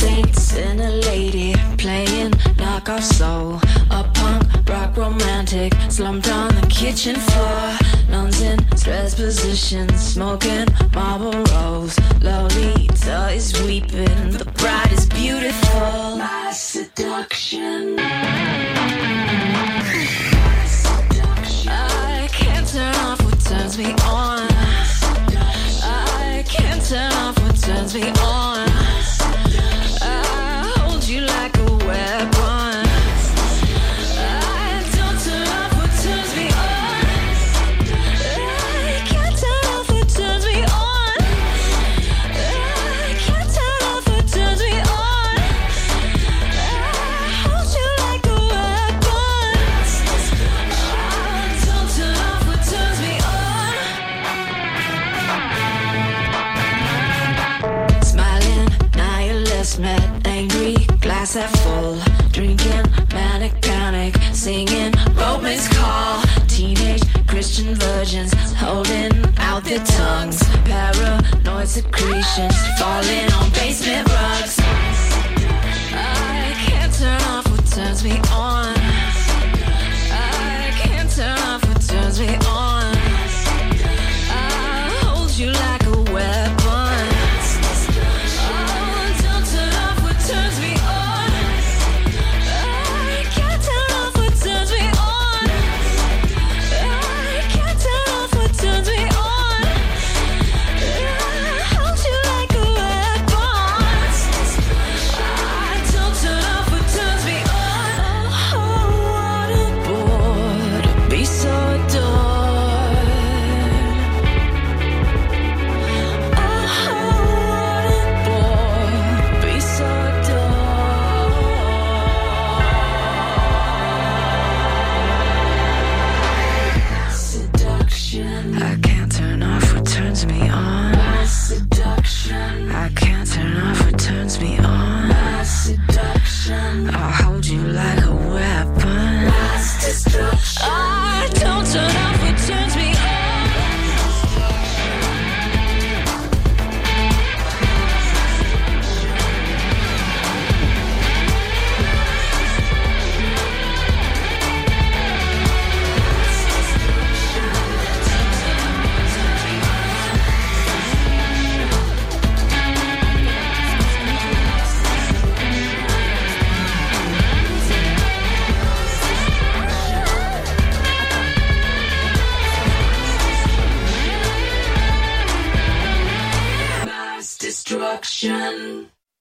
saints and a lady playing knockoff soul. A punk rock romantic slumped on the kitchen floor. Nuns in stress positions smoking marble rolls. Lolita is weeping, the bride is beautiful. My seduction. I can't turn off what turns me on. I can't turn off what turns me on. I hold you like a weapon. I don't turn off what turns me on. I can't turn off what turns me on. I can't turn off what turns me on. I hold you like a weapon. I don't turn off what turns me on. Smiling nihilist. Glass half full, drinking, manic panic, singing, Romans call. Teenage Christian virgins holding out their tongues. Paranoid secretions falling on basement rugs. I can't turn off what turns me on. I can't turn off what turns me on. I hold you like a web.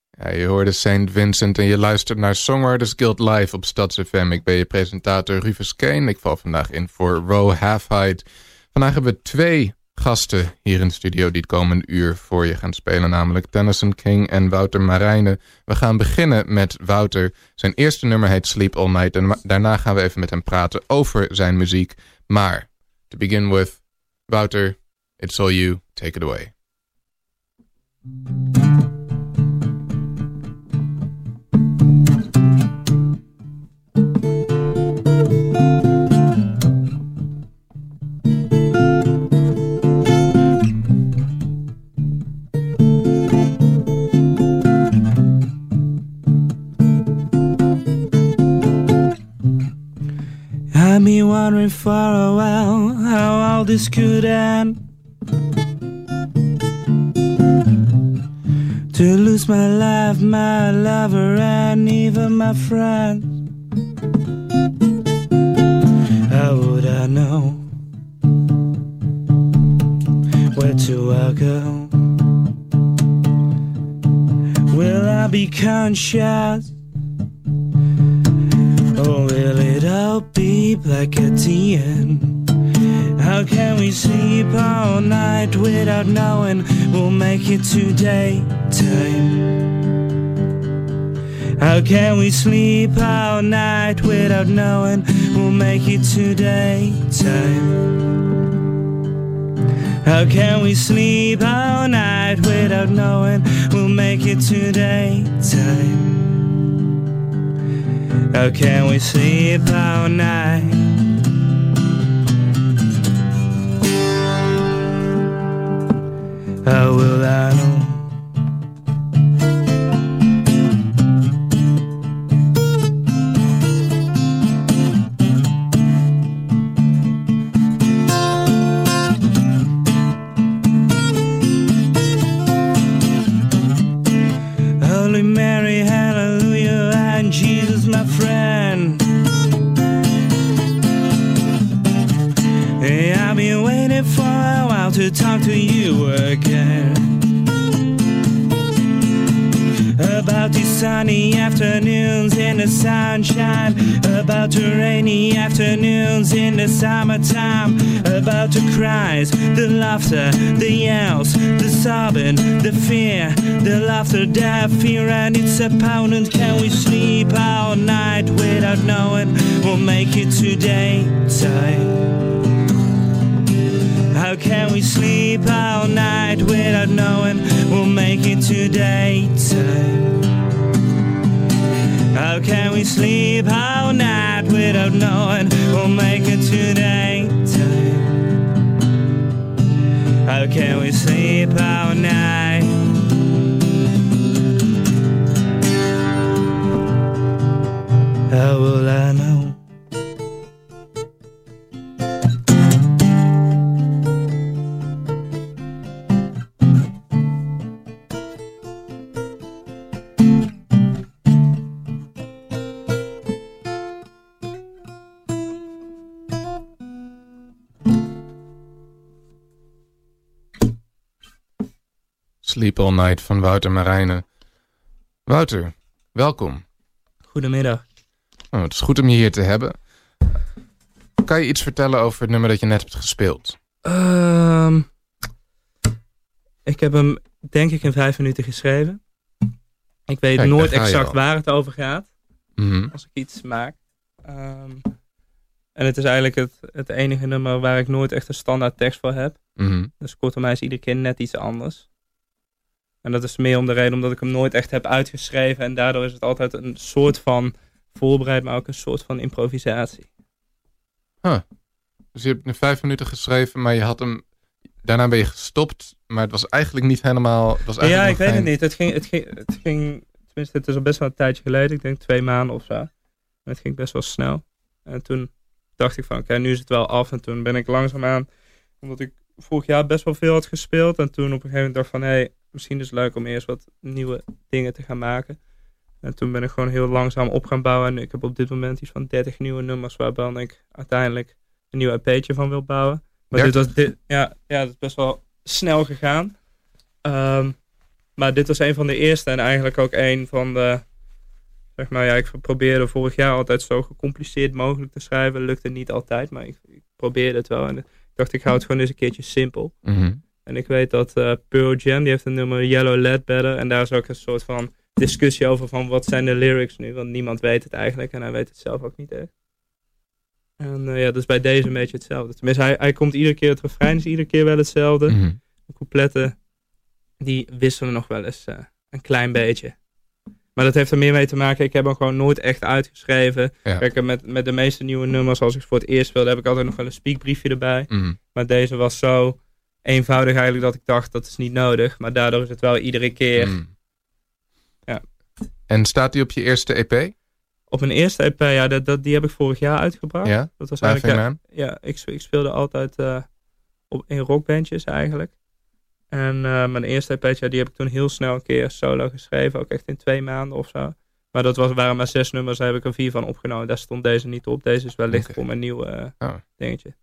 Ja, je hoorde Saint Vincent en je luistert naar Songwriters Guild Live op Stads FM. Ik ben je presentator Rufus Kane. Ik val vandaag in voor Roy Halfhide. Vandaag hebben we twee gasten hier in de studio die het komende uur voor je gaan spelen. Namelijk Tennyson King en Wouter Marijne. We gaan beginnen met Wouter. Zijn eerste nummer heet Sleep All Night. En daarna gaan we even met hem praten over zijn muziek. Maar, to begin with, Wouter, it's all you. Take it away. I've been wondering for a while how all this could end. To lose my life, my lover, and even my friends. How would I know where do I go? Will I be conscious, or will it all be black at the end? How can we sleep all night without knowing we'll make it to daytime? How can we sleep all night without knowing we'll make it to daytime? How can we sleep all night without knowing we'll make it to daytime? How can we sleep all night? How will I know Holy Mary, hallelujah, and Jesus, my friend. Hey, I've been waiting for a while to talk to you again about the sunny afternoons in the sunshine, about the rainy afternoons in the summertime, about the cries, the laughter, the yells, the sobbing, the fear, the laughter, that fear and its opponent. Can we sleep all night without knowing we'll make it to daytime? How can we sleep all night without knowing we'll make it to daytime? How can we sleep all night without knowing we'll make it to daytime? How can we sleep all night? How will I know? Sleep All Night van Wouter Marijne. Wouter, welkom. Goedemiddag. Oh, het is goed om je hier te hebben. Kan je iets vertellen over het nummer dat je net hebt gespeeld? Ik heb hem denk ik in 5 minuten geschreven. Ik weet nooit exact waar het over gaat. Mm-hmm. Als ik iets maak. En het is eigenlijk het enige nummer waar ik nooit echt een standaard tekst voor heb. Mm-hmm. Dus kortom, hij is iedere keer net iets anders. En dat is meer om de reden omdat ik hem nooit echt heb uitgeschreven. En daardoor is het altijd een soort van voorbereid, maar ook een soort van improvisatie. Huh. Dus je hebt hem 5 minuten geschreven, maar je had hem... Daarna ben je gestopt, maar het was eigenlijk niet helemaal... Het was eigenlijk ik weet het niet. Het ging... Tenminste, het is al best wel een tijdje geleden. Ik denk 2 maanden of zo. En het ging best wel snel. En toen dacht ik van, oké, nu is het wel af. En toen ben ik langzaamaan... Omdat ik vorig jaar best wel veel had gespeeld. En toen op een gegeven moment dacht van... Misschien is het leuk om eerst wat nieuwe dingen te gaan maken. En toen ben ik gewoon heel langzaam op gaan bouwen. En ik heb op dit moment iets van 30 nieuwe nummers... waarvan ik uiteindelijk een nieuw EP'tje van wil bouwen. Maar dit was best wel snel gegaan. Maar dit was een van de eerste. En eigenlijk ook een van de... ik probeerde vorig jaar altijd zo gecompliceerd mogelijk te schrijven. Lukte niet altijd, maar ik probeerde het wel. En ik dacht, ik hou het gewoon eens een keertje simpel. Mm-hmm. En ik weet dat Pearl Jam, die heeft een nummer Yellow Ledbetter. En daar is ook een soort van discussie over van wat zijn de lyrics nu. Want niemand weet het eigenlijk en hij weet het zelf ook niet echt. En dus bij deze een beetje hetzelfde. Tenminste, hij komt iedere keer, het refrein is iedere keer wel hetzelfde. Mm-hmm. De coupletten, die wisselen nog wel eens een klein beetje. Maar dat heeft er meer mee te maken. Ik heb hem gewoon nooit echt uitgeschreven. Ja. Kijk, met de meeste nieuwe nummers, als ik voor het eerst speelde, heb ik altijd nog wel een speakbriefje erbij. Mm-hmm. Maar deze was zo... eenvoudig eigenlijk dat ik dacht, dat is niet nodig. Maar daardoor is het wel iedere keer. Mm. Ja. En staat die op je eerste EP? Op mijn eerste EP, ja. Die heb ik vorig jaar uitgebracht. Ja? Dat was eigenlijk, ik speelde altijd in rockbandjes eigenlijk. En mijn eerste EP, die heb ik toen heel snel een keer solo geschreven. Ook echt in 2 maanden of zo. Maar dat waren maar 6 nummers. Daar heb ik er 4 van opgenomen. Daar stond deze niet op. Deze is wellicht voor mijn nieuwe dingetje.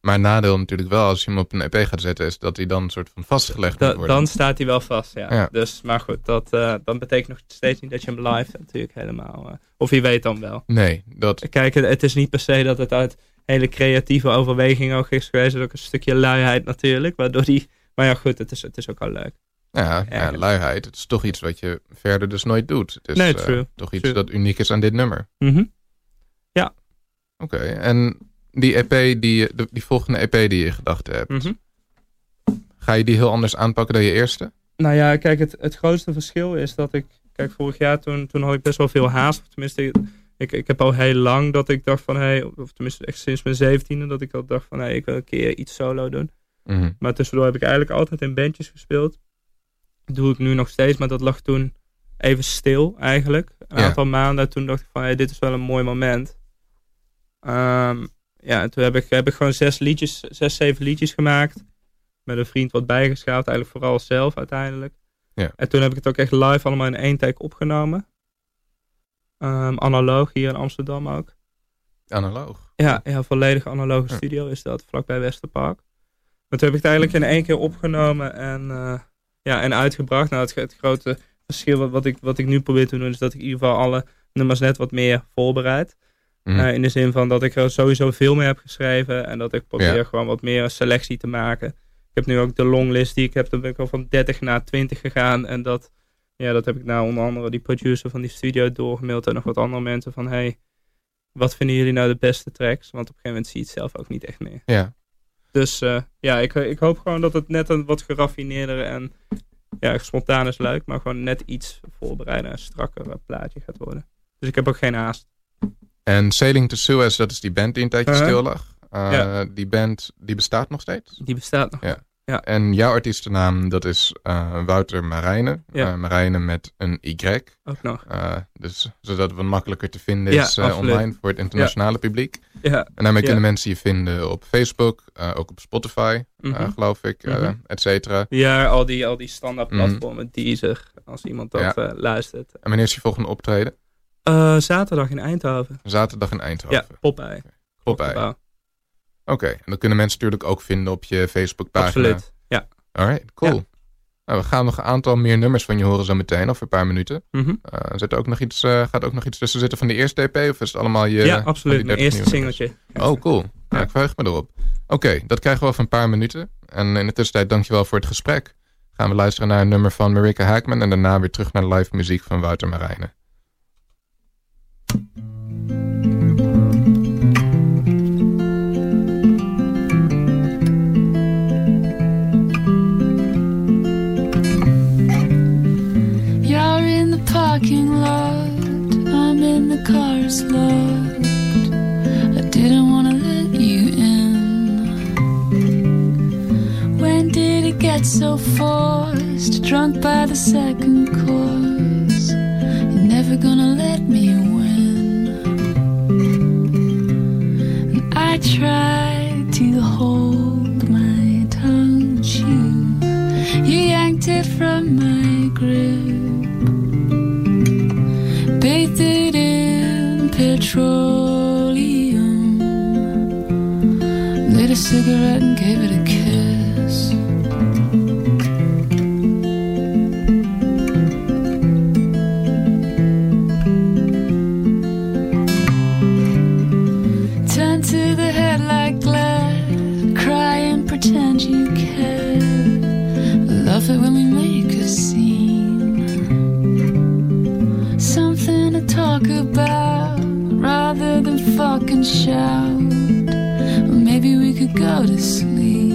Maar het nadeel natuurlijk wel, als je hem op een EP gaat zetten, is dat hij dan een soort van vastgelegd moet worden. Dan staat hij wel vast, ja. Dus, maar goed, dat betekent nog steeds niet dat je hem live natuurlijk helemaal... of je weet dan wel. Nee, dat... Kijk, het is niet per se dat het uit hele creatieve overwegingen ook is geweest. Het is ook een stukje luiheid natuurlijk, waardoor die... Maar ja, goed, het is ook al leuk. Ja, luiheid. Het is toch iets wat je verder dus nooit doet. Het is toch iets dat uniek is aan dit nummer. Mm-hmm. Ja. Oké, en... Die EP, die volgende EP die je in gedachten hebt. Mm-hmm. Ga je die heel anders aanpakken dan je eerste? Nou ja, kijk, het grootste verschil is dat ik... Kijk, vorig jaar toen had ik best wel veel haast. Tenminste, ik heb al heel lang dat ik dacht van... of tenminste, echt sinds mijn 17e dat ik al dacht van... ik wil een keer iets solo doen. Mm-hmm. Maar tussendoor heb ik eigenlijk altijd in bandjes gespeeld. Dat doe ik nu nog steeds, maar dat lag toen even stil eigenlijk. Een aantal maanden. Toen dacht ik van, dit is wel een mooi moment. En toen heb ik gewoon 7 liedjes gemaakt. Met een vriend wat bijgeschaafd. Eigenlijk vooral zelf uiteindelijk. Ja. En toen heb ik het ook echt live allemaal in één take opgenomen. Analoog hier in Amsterdam ook. Analoog? Ja, volledig analoge studio is dat, vlakbij Westerpark. Maar toen heb ik het eigenlijk in één keer opgenomen en uitgebracht. Nou, het grote verschil wat ik nu probeer te doen is dat ik in ieder geval alle nummers net wat meer voorbereid. In de zin van dat ik er sowieso veel meer heb geschreven en dat ik probeer gewoon wat meer een selectie te maken. Ik heb nu ook de longlist die ik heb, daar ben ik al van 30 naar 20 gegaan. En dat heb ik nou onder andere die producer van die studio doorgemaild en nog wat andere mensen van wat vinden jullie nou de beste tracks? Want op een gegeven moment zie je het zelf ook niet echt meer. Ja. Dus ik hoop gewoon dat het net een wat geraffineerder en spontaan is leuk, maar gewoon net iets voorbereider en strakker plaatje gaat worden. Dus ik heb ook geen haast. En Sailing to Suez, dat is die band die een tijdje stil lag. Die band, die bestaat nog steeds? Die bestaat nog. Ja. Ja. En jouw artiestennaam, dat is Wouter Marijne. Ja. Marijne met een Y. Ook nog. Dus zodat het makkelijker te vinden is online voor het internationale publiek. Ja. En daarmee kunnen mensen je vinden op Facebook, ook op Spotify, geloof ik, et cetera. Ja, al die standaard platformen, Deezer, als iemand dat luistert. En wanneer is je volgende optreden? Zaterdag in Eindhoven. Ja, Popeye. Oké, en dat kunnen mensen natuurlijk ook vinden op je Facebookpagina. Absoluut, ja. Alright, cool. Ja. Nou, we gaan nog een aantal meer nummers van je horen zo meteen, over een paar minuten. Gaat ook nog iets tussen zitten van de eerste EP? Of is het allemaal je... Ja, absoluut, mijn eerste singeltje. Oh, cool. Ja, ik verheug me erop. Oké, dat krijgen we over een paar minuten. En in de tussentijd dankjewel voor het gesprek. Gaan we luisteren naar een nummer van Marika Hackman en daarna weer terug naar de live muziek van Wouter Marijne. Parking lot, I'm in the car's lot. I didn't want to let you in. When did it get so forced? Drunk by the second course. You're never gonna let me win. And I tried to hold my tongue, but you yanked it from my grip. Bathed in petroleum, lit a cigarette and gave it a kiss. Turn to the head like glad, cry and pretend you care. I love it when we make a scene. Talk about rather than fucking shout. Maybe we could go to sleep.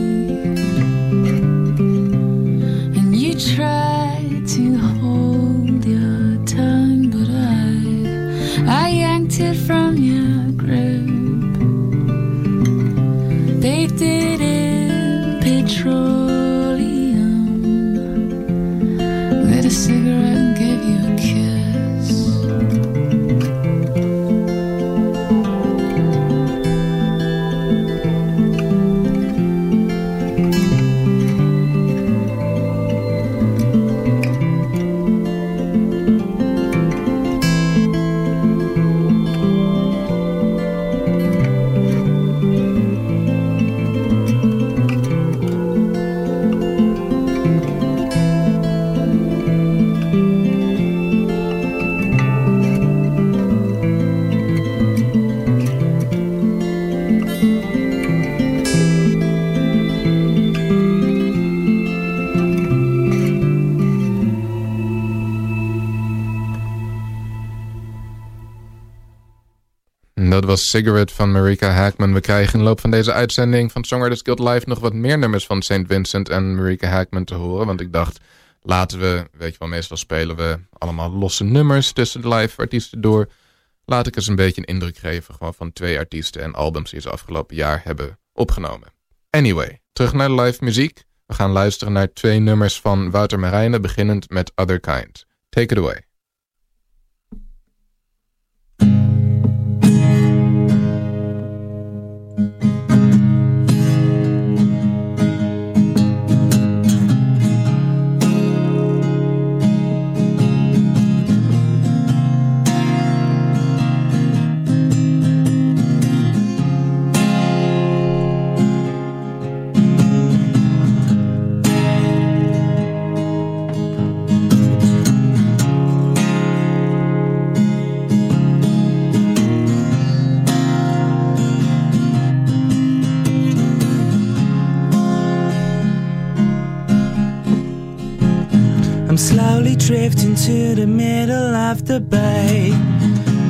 And you tried to hold your tongue, but I yanked it from your grip. Baked it in petroleum, lit a cigarette and gave you a kiss. Dat was Cigarette van Marika Hackman. We krijgen in de loop van deze uitzending van Songwriters Guild Live nog wat meer nummers van Saint Vincent en Marika Hackman te horen. Want ik dacht, laten we, weet je wel, meestal spelen we allemaal losse nummers tussen de live artiesten door. Laat ik eens een beetje een indruk geven gewoon van twee artiesten en albums die ze afgelopen jaar hebben opgenomen. Anyway, terug naar de live muziek. We gaan luisteren naar twee nummers van Wouter Marijne, beginnend met Other Kind. Take it away. we drift into the middle of the bay.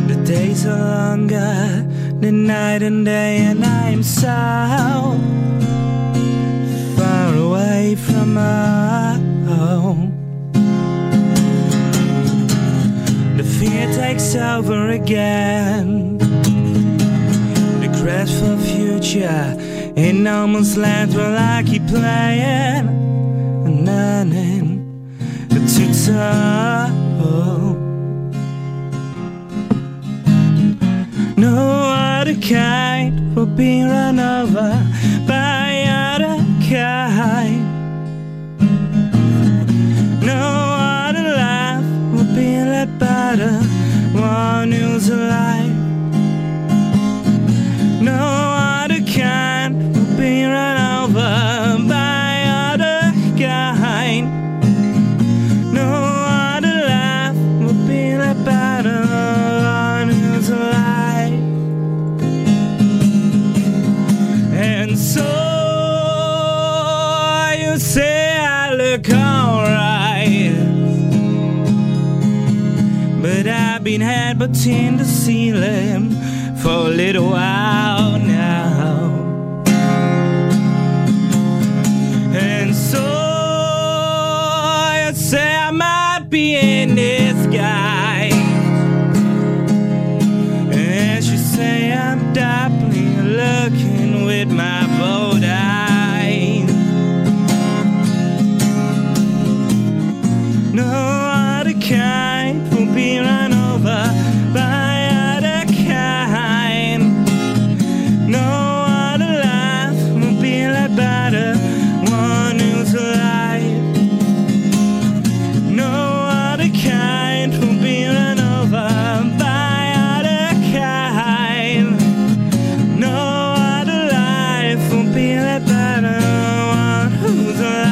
The days are longer than night and day, and I am so far away from home. The fear takes over again. The quest for future in no man's land, where I keep playing and learning to tell. No other kind will be run over by other kind. No other life will be led by the one who's alive. No other kind will be run over by other kind. Been had but in the ceiling for a little while now, and so I say I might be in disguise. As you say, I'm doubly looking with my bold eyes. No other kind will be run by other kind. No other life will be like better one who's alive. No other kind will be run over by other kind. No other life will be like better one who's alive.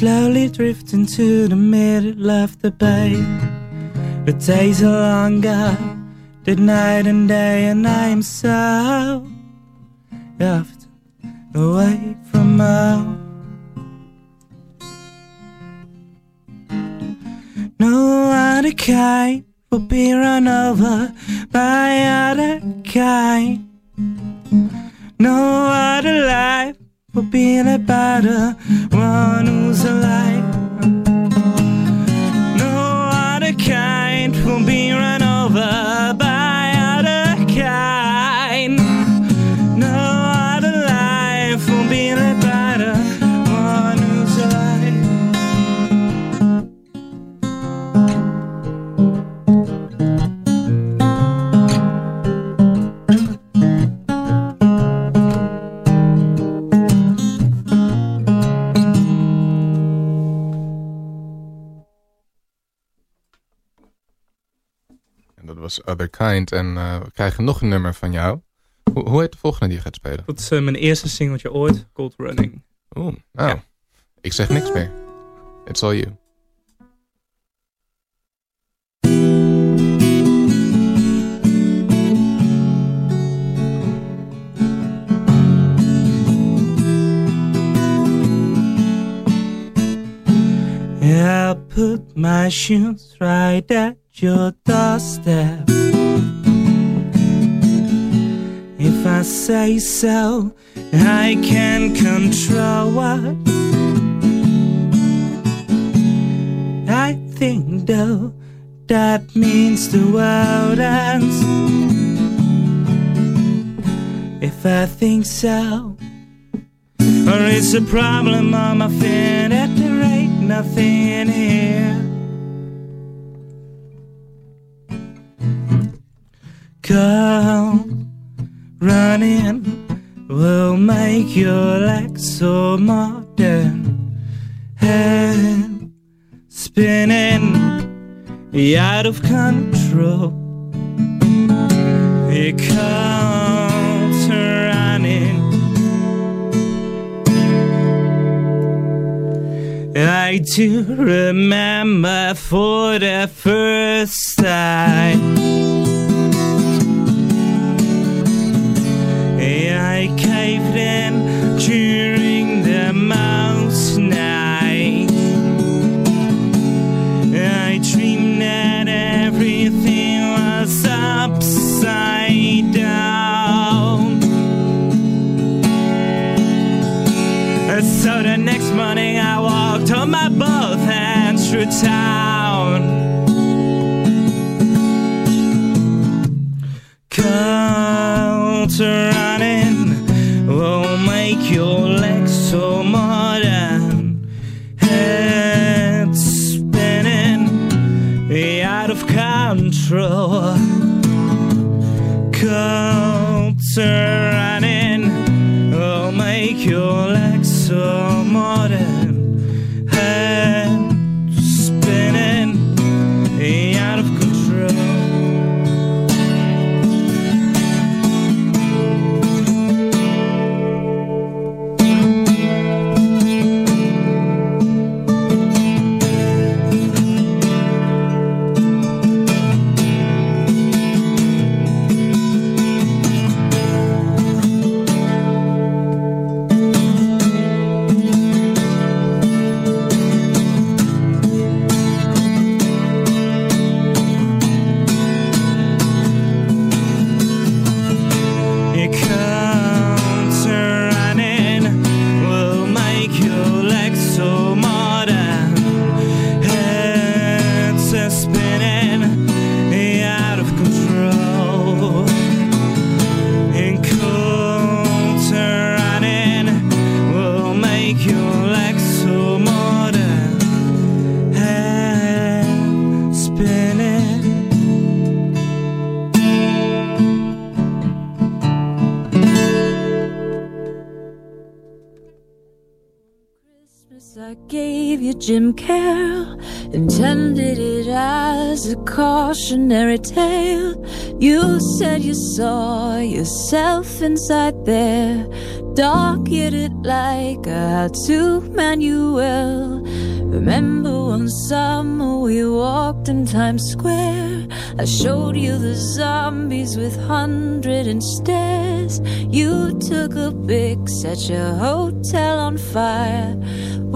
Slowly drifting to the middle of the bay. The days are longer than night and day, and I am so often away from home. No other kind will be run over by other kind. No other life will be the better one who's alive. No other kind will be run over by other kind. No other life will be the better one who's alive. Other Kind. En we krijgen nog een nummer van jou. Hoe heet de volgende die je gaat spelen? Dat is mijn eerste singeltje ooit. Cold Running. Oeh, nou. Ja. Ik zeg niks meer. It's all you. Yeah, I put my shoes right at your doorstep. If I say so, I can control it. I think though that means the world ends. If I think so, or it's a problem on my fin. At the rate, nothing here. Cold running will make your legs so modern. Hand spinning, you're out of control. You're cold running, try to remember for the first time. I caved in during the mouse night. I dreamed that everything was upside down. So the next morning I walked on my both hands through town. Culture running will make your legs so modern. Head spinning, out of control. Culture running will make your legs so modern. Head spinning, out of control. Jim Carroll intended it as a cautionary tale. You said you saw yourself inside there, dark-headed like a two-man you will. Remember one summer we walked in Times Square. I showed you the zombies with 100-inch stairs. You took a pic, set your hotel on fire.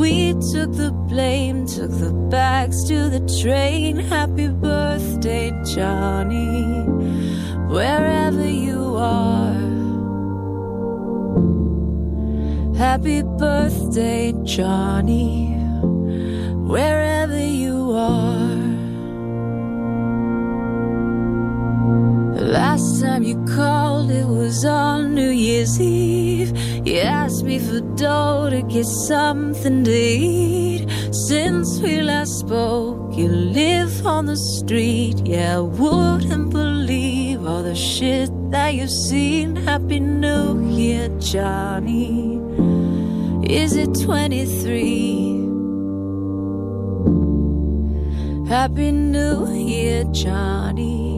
We took the blame, took the bags to the train. Happy birthday, Johnny, wherever you are. Happy birthday, Johnny, wherever you are. The last time you called, it was on New Year's Eve. You asked me for dough to get something to eat. Since we last spoke, you live on the street. Yeah, I wouldn't believe all the shit that you've seen. Happy New Year, Johnny. Is it 23? Happy New Year, Johnny.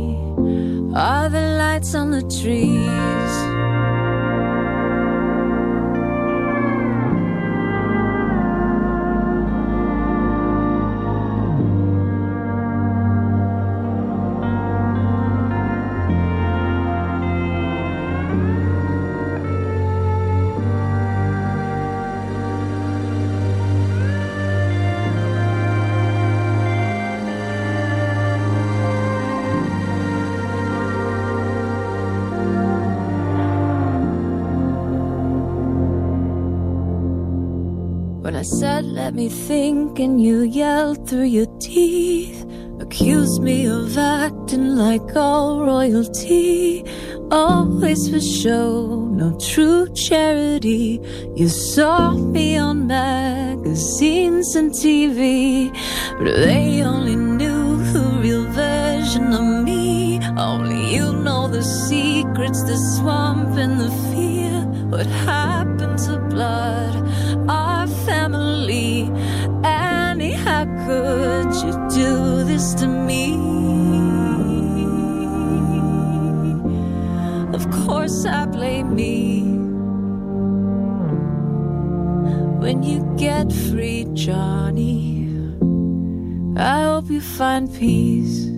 Are the lights on the trees? Let me think, and you yelled through your teeth, accused me of acting like all royalty. Always for show, no true charity. You saw me on magazines and TV, but they only knew the real version of me. Only you know the secrets, the swamp and the fear. What happened to blood? Our family, Annie, how could you do this to me? Of course I blame me. when you get free, Johnny. I hope you find peace.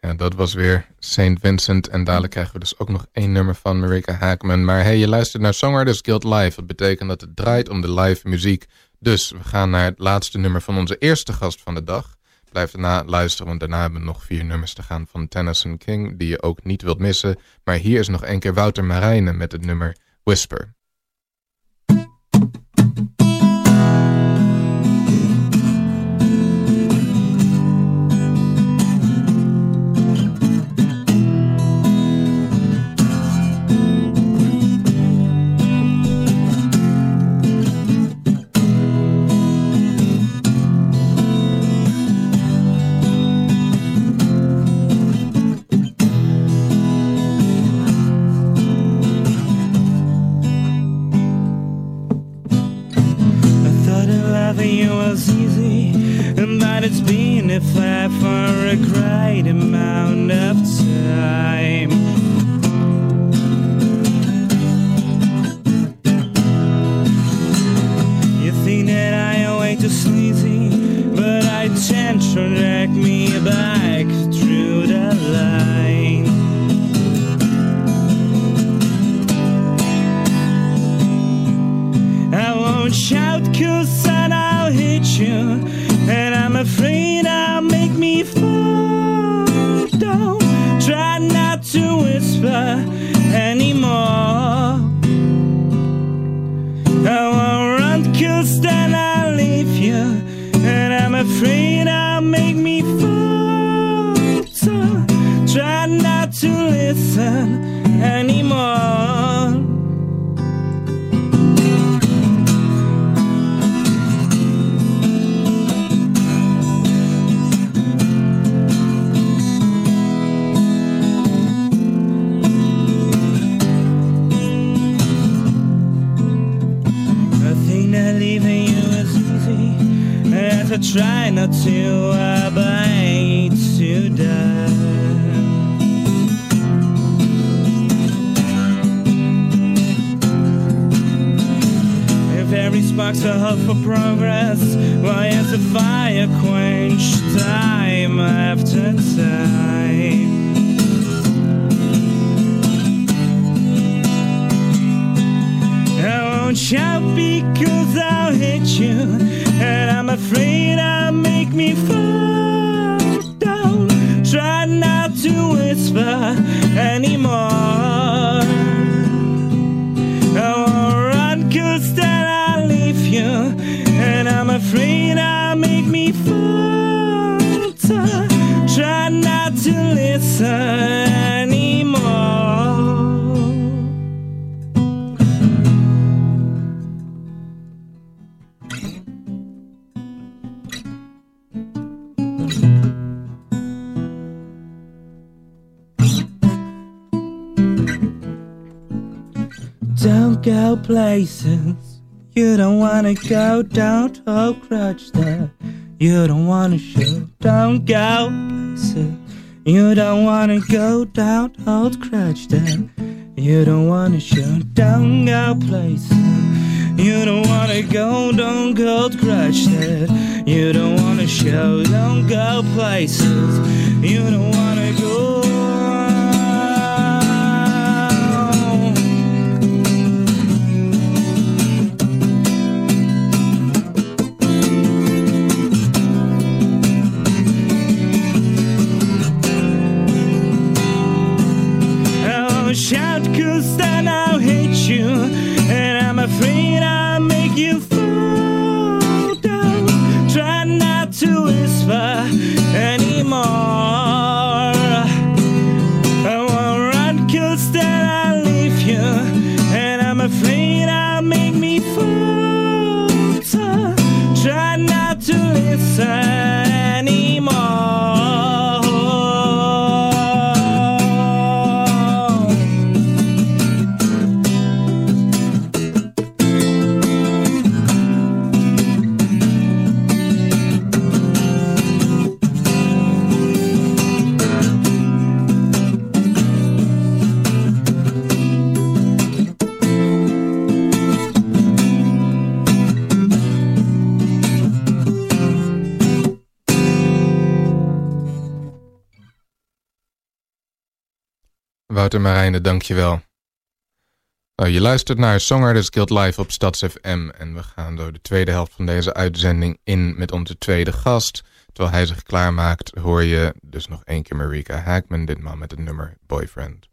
Ja, dat was weer Saint Vincent. En dadelijk krijgen we dus ook nog één nummer van Marika Hackman. Maar hey, je luistert naar Songwriters Guild Live. Dat betekent dat het draait om de live muziek. Dus we gaan naar het laatste nummer van onze eerste gast van de dag. Blijf daarna luisteren, want daarna hebben we nog 4 nummers te gaan van Tennyson King, die je ook niet wilt missen. Maar hier is nog één keer Wouter Marijne met het nummer Whisper. Try not to abide to die. If every spark's a hope for progress, why is the fire quenched time after time? I won't shout because I'll hit you. And I'm afraid I'll make me fall down. Try not to whisper anymore. I won't run cause then I'll leave you. And I'm afraid I'll make me fall down. Try not to listen. Go places you don't wanna go, don't hold grudge there you don't wanna show. Don't go places you don't wanna go, don't hold grudge there you don't wanna show. Don't go places you don't wanna go, don't hold grudge there you don't wanna show. Don't go places you don't wanna go. Shout cause then I'll hate you. And I'm afraid I'll make you fall down. Try not to whisper anymore. Wouter Marijne, dankjewel. Nou, je luistert naar Songwriters Guild Live op Stads FM en we gaan door de tweede helft van deze uitzending in met onze tweede gast. Terwijl hij zich klaarmaakt hoor je dus nog één keer Marika Hackman, ditmaal met het nummer Boyfriend.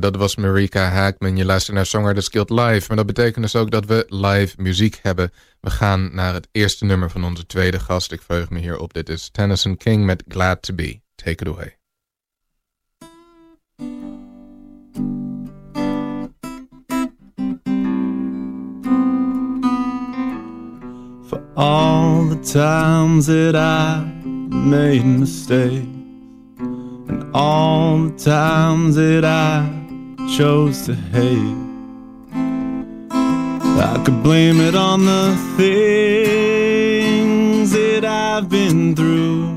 Dat was Marika Hackman. Je luistert naar Songwriters Guild Live. Maar dat betekent dus ook dat we live muziek hebben. We gaan naar het eerste nummer van onze tweede gast. Ik verheug me hierop. Dit is Tennyson King met Glad to Be. Take it away. For all the times that I made mistakes and all the times that I chose to hate, I could blame it on the things that I've been through,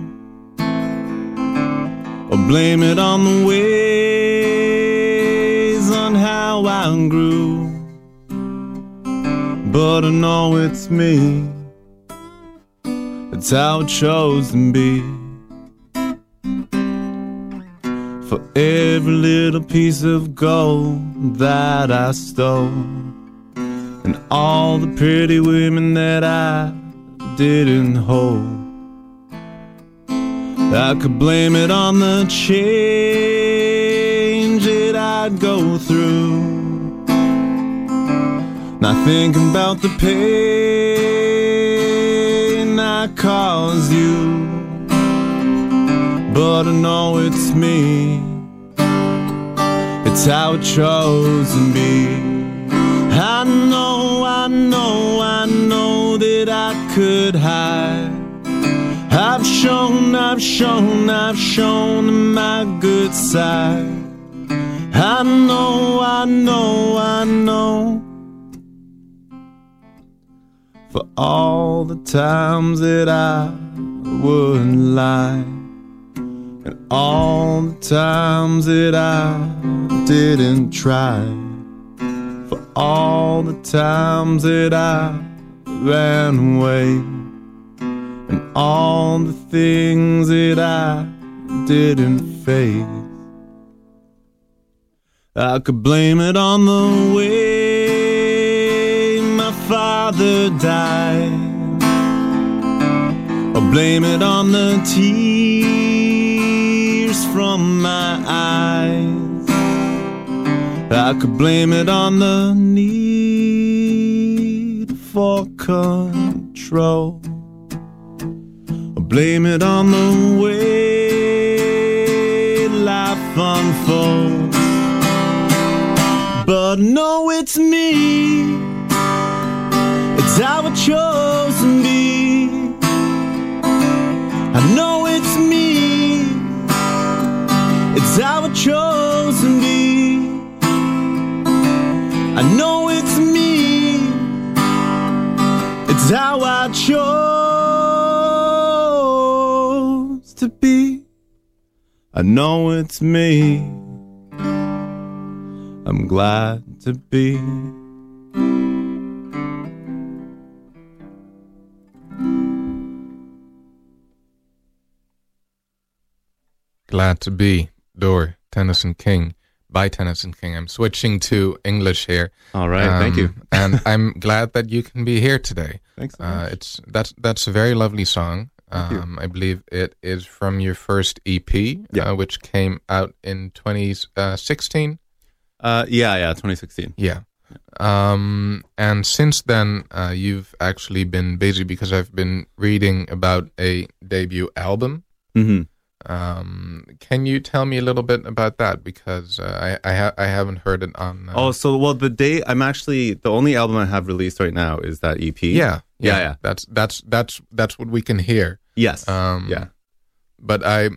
or blame it on the ways on how I grew. But I know it's me, it's how it chose to be. For every little piece of gold that I stole and all the pretty women that I didn't hold, I could blame it on the change that I'd go through, not thinking about the pain I caused you. But I know it's me, it's how it chose to be. I know that I could hide. I've I've shown my good side. I know for all the times that I would lie, and all the times that I didn't try, for all the times that I ran away, and all the things that I didn't face. I could blame it on the way my father died, or blame it on the tears from my eyes. I could blame it on the need for control, or blame it on the way life unfolds. But no, it's me. It's how it chose to be. I know it's me. It's how it chose to be. I know it's me. It's how I chose to be. I know it's me. I'm glad to be. Glad to be door Tennyson King by Tennyson King. I'm switching to English here. All right, thank you. And I'm glad that you can be here today. Thanks so much. That's a very lovely song. I believe it is from your first EP, which came out in 2016. 2016. Yeah. And since then, you've actually been busy because I've been reading about a debut album. Mm-hmm. Can you tell me a little bit about that? Because I haven't heard it on... I'm actually... The only album I have released right now is that EP. Yeah. That's what we can hear. Yes. But I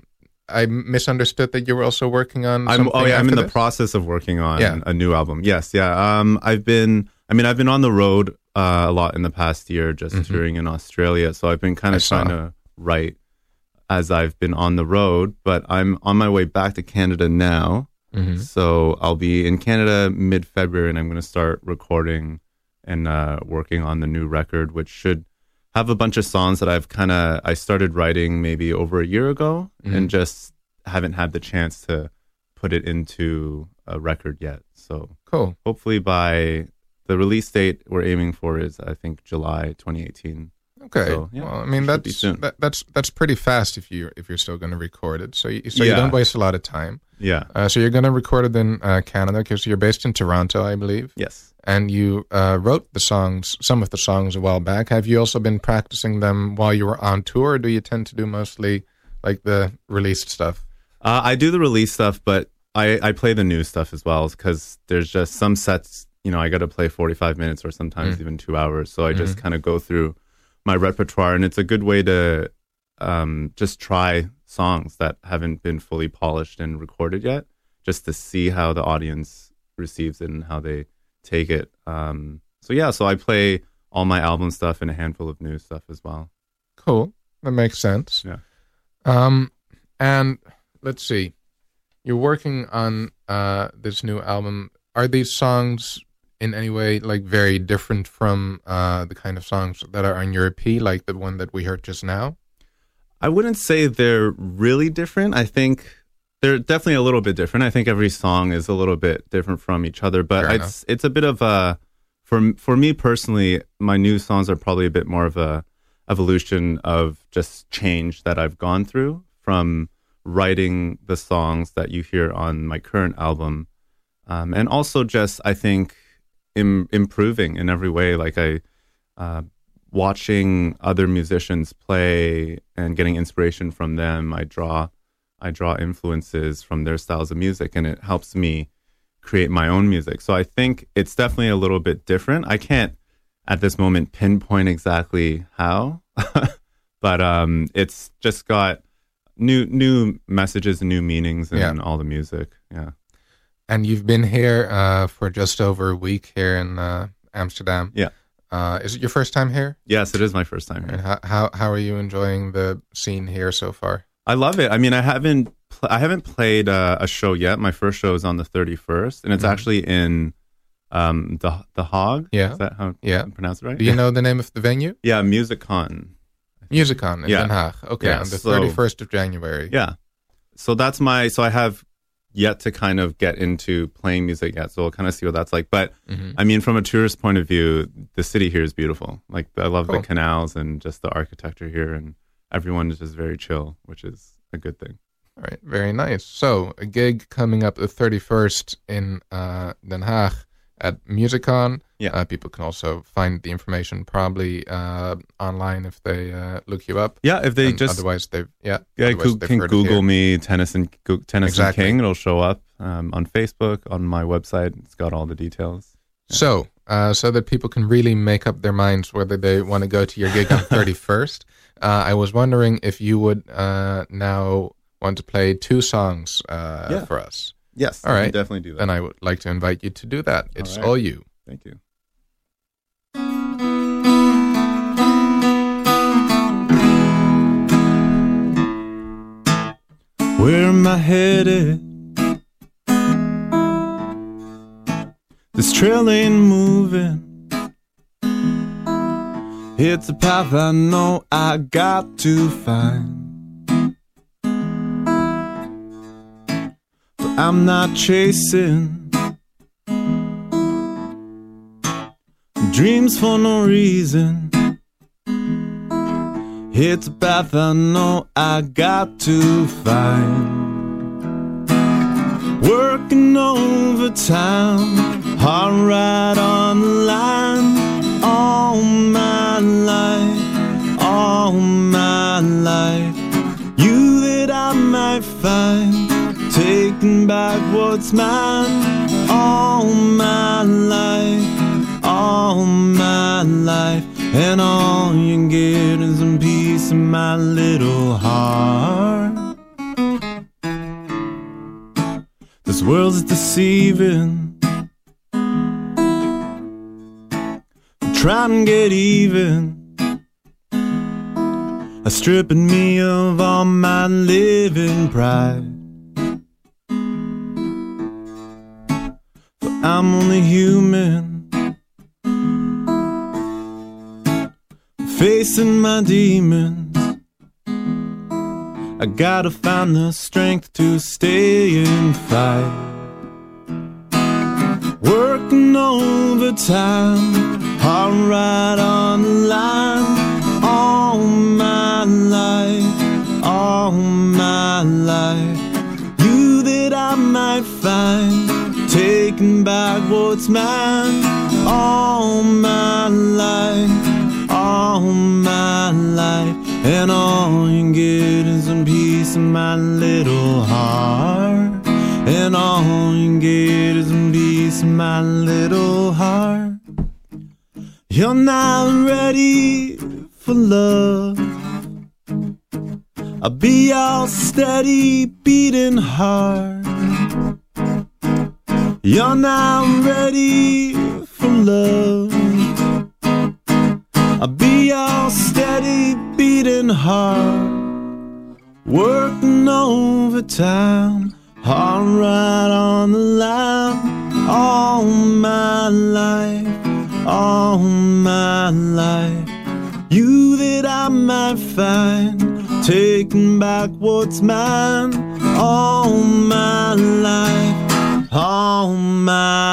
misunderstood that you were also working on something. I'm in the process of working on a new album. Yes, yeah. I've been on the road a lot in the past year, just touring in Australia. So I've been trying to write as I've been on the road. But I'm on my way back to Canada now. Mm-hmm. So I'll be in Canada mid-February, and I'm going to start recording and working on the new record, which should have a bunch of songs that I started writing maybe over a year ago and just haven't had the chance to put it into a record yet. So cool. Hopefully by the release date we're aiming for is I think July 2018. Okay. So, that's pretty fast if you're still going to record it. So you don't waste a lot of time. Yeah. So you're going to record it in Canada because you're based in Toronto, I believe. Yes. And you wrote some of the songs a while back. Have you also been practicing them while you were on tour, or do you tend to do mostly like the released stuff? I do the released stuff, but I play the new stuff as well because there's just some sets, I got to play 45 minutes or sometimes even 2 hours. So I just kind of go through my repertoire, and it's a good way to just try songs that haven't been fully polished and recorded yet, just to see how the audience receives it and how they take it. So I play all my album stuff and a handful of new stuff as well. Cool. That makes sense. Yeah. And let's see. You're working on this new album. Are these songs in any way like very different from the kind of songs that are on your EP, like the one that we heard just now? I wouldn't say they're really different. I think they're definitely a little bit different. I think every song is a little bit different from each other, but it's a bit of a, for me personally, my new songs are probably a bit more of a evolution of just change that I've gone through from writing the songs that you hear on my current album. And also just, I think, improving in every way. Like watching other musicians play and getting inspiration from them, I draw influences from their styles of music, and it helps me create my own music. So I think it's definitely a little bit different. I can't at this moment pinpoint exactly how, but But it's just got new messages and new meanings in all the music. Yeah. And you've been here for just over a week here in Amsterdam. Yeah. Is it your first time here? Yes, it is my first time here. How are you enjoying the scene here so far? I love it. I mean, I haven't played a show yet. My first show is on the 31st, and it's actually in the Hague. Yeah. Is that how you pronounce it, right? Do you know the name of the venue? Yeah, Musicon. Musicon in Den Haag. Okay, on the 31st of January. Yeah. So that's so I have yet to kind of get into playing music yet, so we'll kind of see what that's like. But I mean, from a tourist point of view, the city here is beautiful. Like, I love the canals and just the architecture here, and everyone is just very chill, which is a good thing. All right, very nice. So a gig coming up the 31st in Den Haag at Musicon. Yeah. People can also find the information probably online if they look you up. Yeah, if they and just... Otherwise, they've... Yeah, can Google me, Tennyson King. It'll show up on Facebook, on my website. It's got all the details. Yeah. So, so that people can really make up their minds whether they want to go to your gig on the 31st, I was wondering if you would now want to play two songs for us. Yes, all right. I can definitely do that. And I would like to invite you to do that. It's all you. Thank you. Where am I headed? This trail ain't moving. It's a path I know I got to find, but I'm not chasing dreams for no reason. It's a path I know I got to find. Working overtime, hard right on the line, all my life, you that I might find, taking back what's mine, all my life. All my life, and all you get is a piece of my little heart. This world's deceiving. Try and get even. Stripping me of all my living pride. But I'm only human. Facing my demons, I gotta find the strength to stay and fight. Working overtime, hard right on the line, all my life, you that I might find, taking back what's mine, all my life. All my life, and all you get is a piece of my little heart, and all you get is a piece of my little heart. You're not ready for love. I'll be all steady, beating hard. You're not ready for love. I'll be all steady, beating hard. Working overtime, hard right on the line. All my life, you that I might find, taking back what's mine. All my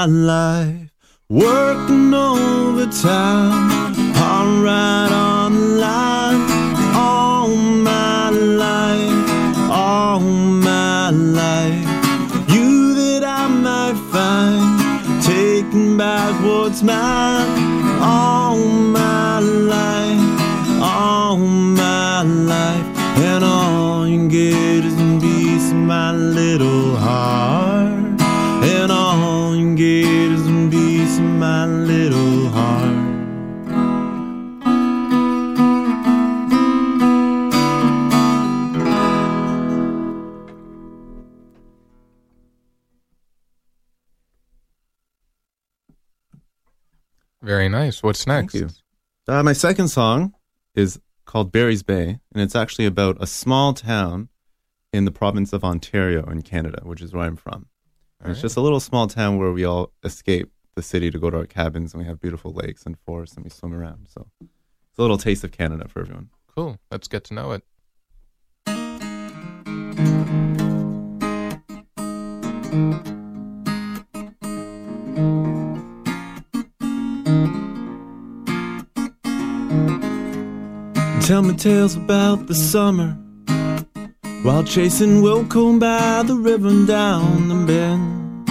life, working overtime. I'm right on the line, all my life, you that I might find, taking back what's mine, all my life, and all you get is a piece of my little heart, and all you get is a piece of my little heart. Very nice. What's next? Thank you. My second song is called Barry's Bay, and it's actually about a small town in the province of Ontario in Canada, which is where I'm from. Right. It's just a little small town where we all escape the city to go to our cabins, and we have beautiful lakes and forests, and we swim around. So it's a little taste of Canada for everyone. Cool. Let's get to know it. Tell me tales about the summer while chasing Wilco by the river and down the bend,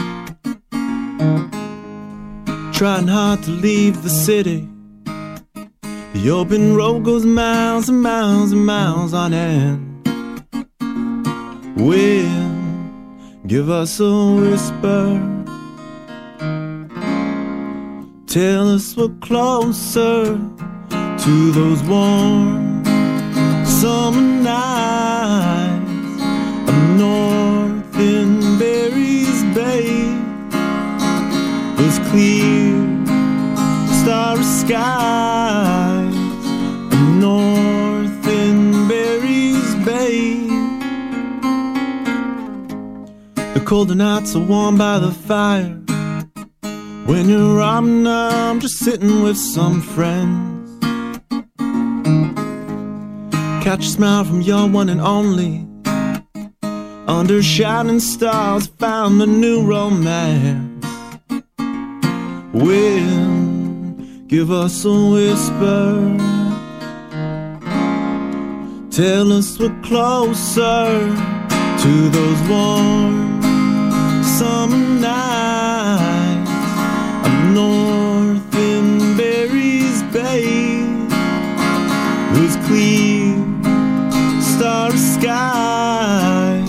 trying hard to leave the city. The open road goes miles and miles and miles on end. Wind, give us a whisper, tell us we're closer to those warm summer nights up north in Barry's Bay. Those clear starry skies up north in Barry's Bay. The colder nights are warm by the fire when you're arm in arm just sitting with some friends. Catch a smile from your one and only, under shining stars found a new romance. Wind, give us a whisper, tell us we're closer to those warm summer nights up north in Barry's Bay. Those clear starry skies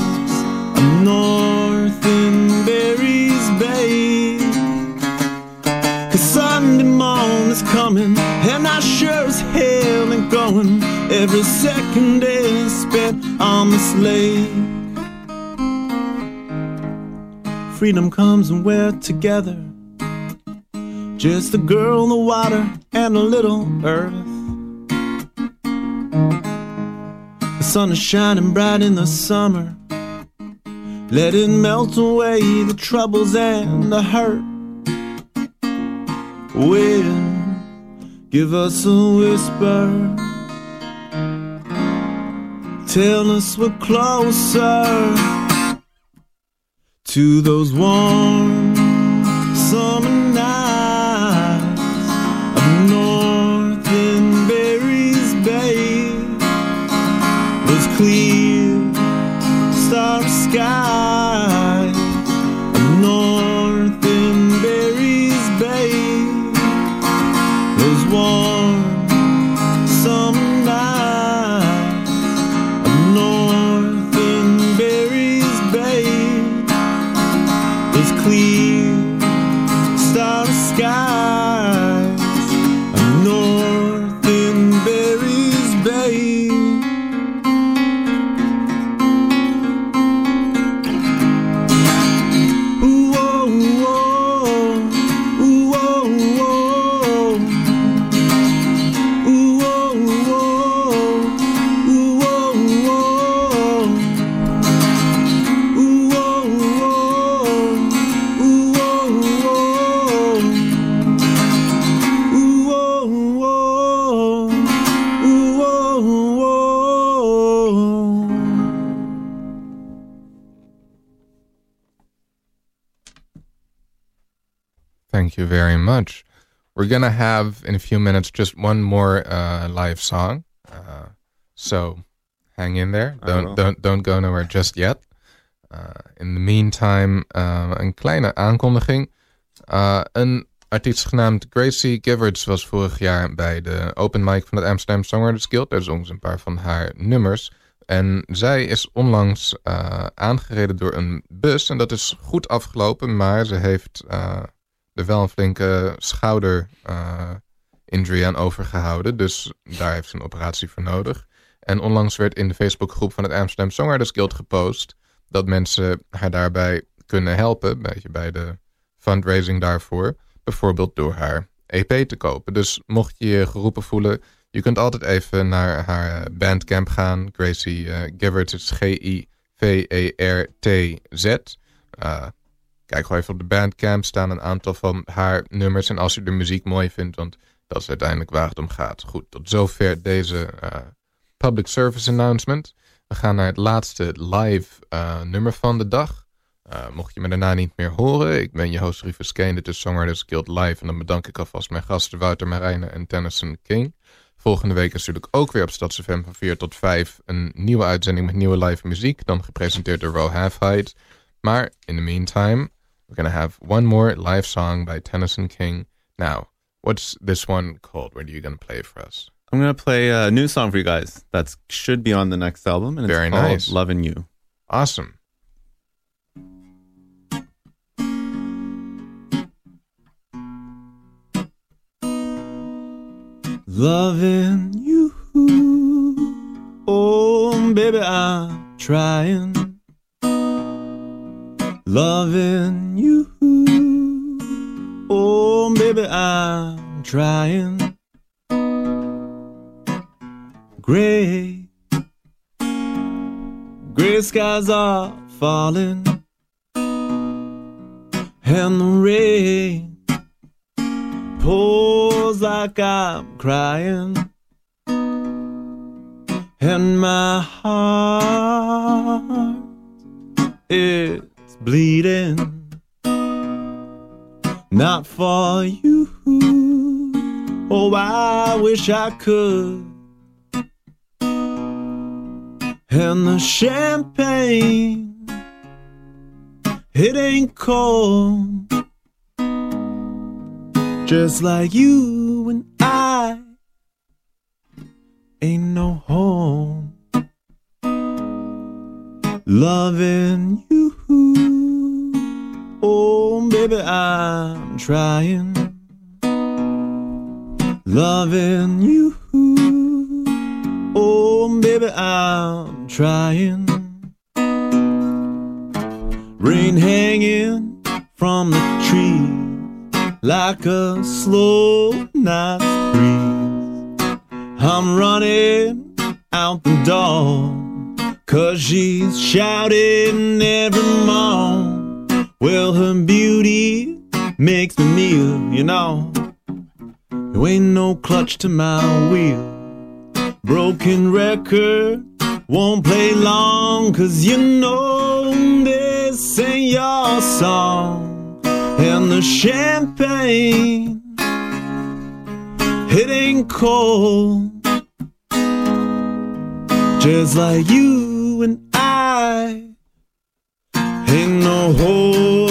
up north in Barry's Bay. 'Cause Sunday morning's coming, and I sure as hell ain't going. Every second day spent on this lake. Freedom comes and we're together, just a girl, the water, and a little earth. The sun is shining bright in the summer, let it melt away the troubles and the hurt. Wind, give us a whisper, tell us we're closer to those warm summer nights up north in Barry's Bay. Clear starry skies up north in Barry's Bay. Those warm summer nights up north in Barry's Bay. Those clear starry skies up north in Barry's Bay. Thank you very much. We're going to have, in a few minutes, just one more live song. So hang in there. Don't go nowhere just yet. In the meantime, een kleine aankondiging. Een artiest genaamd Gracie Givertz was vorig jaar bij de open mic van het Amsterdam Songwriters Guild. Daar zong ze een paar van haar nummers. En zij is onlangs aangereden door een bus. En dat is goed afgelopen, maar ze heeft... er wel een flinke schouder-injury aan overgehouden. Dus daar heeft ze een operatie voor nodig. En onlangs werd in de Facebookgroep van het Amsterdam Songwriters Guild gepost dat mensen haar daarbij kunnen helpen, een beetje bij de fundraising daarvoor. Bijvoorbeeld door haar EP te kopen. Dus mocht je je geroepen voelen, je kunt altijd even naar haar bandcamp gaan. Gracie Givertz, is G-I-V-E-R-T-Z. Kijk gewoon even op de bandcamp, staan een aantal van haar nummers. En als je de muziek mooi vindt, want dat is uiteindelijk waar het om gaat. Goed, tot zover deze public service announcement. We gaan naar het laatste live nummer van de dag. Mocht je me daarna niet meer horen, ik ben je host Rufus Kane, dit is Songwriters Guild Live. En dan bedank ik alvast mijn gasten Wouter Marijne en Tennyson King. Volgende week is natuurlijk ook weer op Stads FM van 4 tot 5 een nieuwe uitzending met nieuwe live muziek. Dan gepresenteerd door Roy Halfhide. Maar in the meantime, we're going to have one more live song by Tennyson King. Now, what's this one called? What are you going to play for us? I'm going to play a new song for you guys that should be on the next album. And it's very called nice. Lovin' You. Awesome. Lovin' you. Oh, baby, I'm trying. Loving you, oh baby, I'm trying. Gray, gray skies are falling, and the rain pours like I'm crying, and my heart is bleeding, not for you. Oh, I wish I could. And the champagne, it ain't cold, just like you and I ain't no home. Loving you, oh baby, I'm trying. Loving you, oh baby, I'm trying. Rain hanging from the trees like a slow night's breeze. I'm running out the door, 'cause she's shouting every morn. Well, her beauty makes me kneel, you know. You ain't no clutch to my wheel. Broken record won't play long, 'cause you know this ain't your song. And the champagne, it ain't cold, just like you and I ain't no home.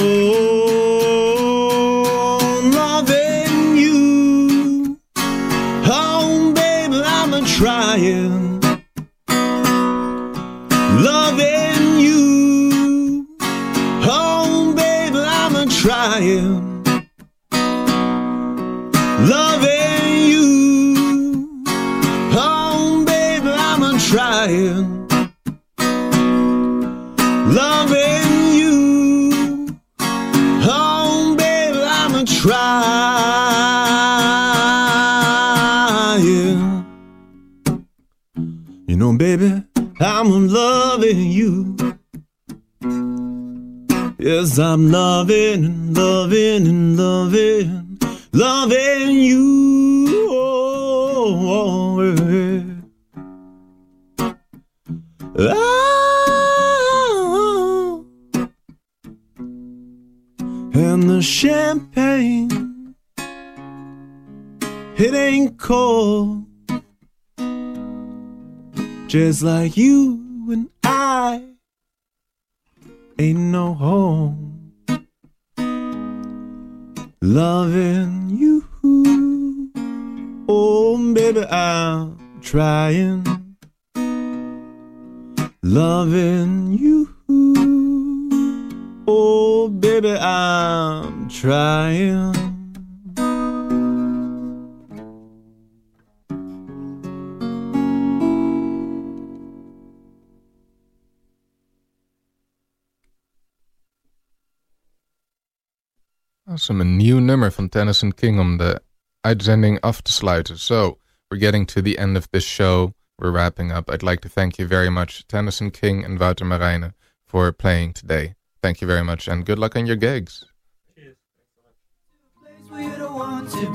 Loving you, oh baby, I'm a trying. Loving you, oh baby, I'm a trying. Loving you, oh baby, I'm a trying. Loving you, oh baby, I'm a trying. You know, baby, I'm loving you. Yes, I'm loving and loving and loving, loving you. Oh, yeah. And the champagne, it ain't cold, just like you and I ain't no home. Loving you, oh baby, I'm trying. Loving you, oh baby, I'm trying. Awesome, een nieuw nummer van Tennyson King om de uitzending af te sluiten. So, we're getting to the end of this show. We're wrapping up. I'd like to thank you very much, Tennyson King and Wouter Marijne, for playing today. Thank you very much, and good luck on your gigs. Cheers. Thanks so much. To a place where you don't want to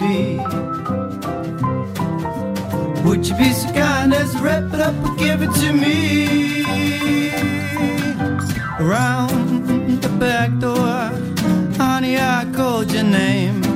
be. Would you be so kind as to wrap it up and give it to me? Around the back door, honey, I called your name.